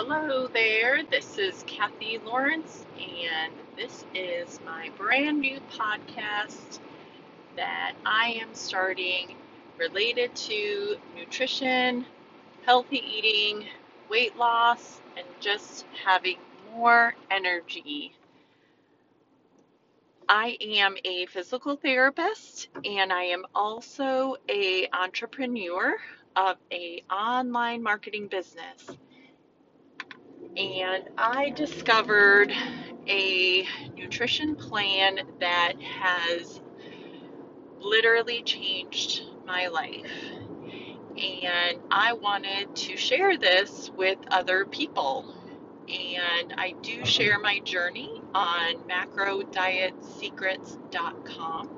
Hello there, this is Kathy Lawrence, and this is my brand new podcast that I am starting related to nutrition, healthy eating, weight loss, and just having more energy. I am a physical therapist, and I am also an entrepreneur of an online marketing business. And I discovered a nutrition plan that has literally changed my life. And I wanted to share this with other people. And I do share my journey on macrodietsecrets.com.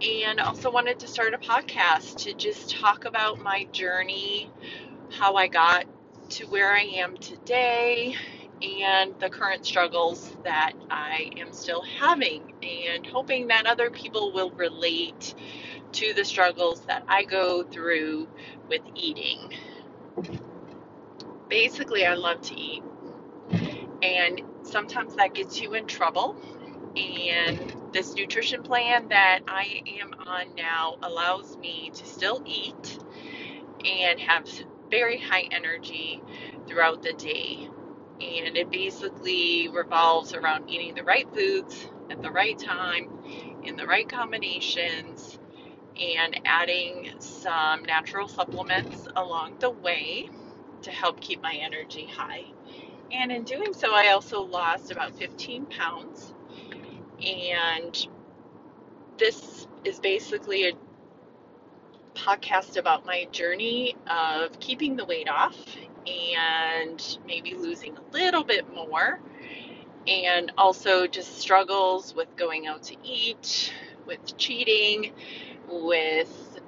And also wanted to start a podcast to just talk about my journey, how I got to where I am today, and the current struggles that I am still having, and hoping that other people will relate to the struggles that I go through with eating. Basically, I love to eat, and sometimes that gets you in trouble, and this nutrition plan that I am on now allows me to still eat and have very high energy throughout the day. And it basically revolves around eating the right foods at the right time, in the right combinations, and adding some natural supplements along the way to help keep my energy high. And in doing so, I also lost about 15 pounds. And this is basically a podcast about my journey of keeping the weight off and maybe losing a little bit more, and also just struggles with going out to eat, with cheating, with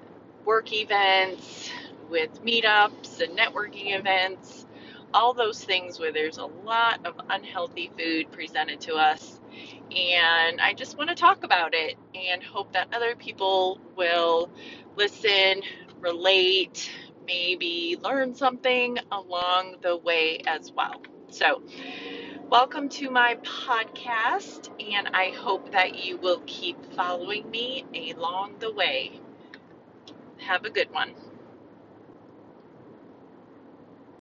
work events, with meetups and networking events, all those things where there's a lot of unhealthy food presented to us. And I just want to talk about it and hope that other people will listen, relate, maybe learn something along the way as well. So, welcome to my podcast, and I hope that you will keep following me along the way. Have a good one.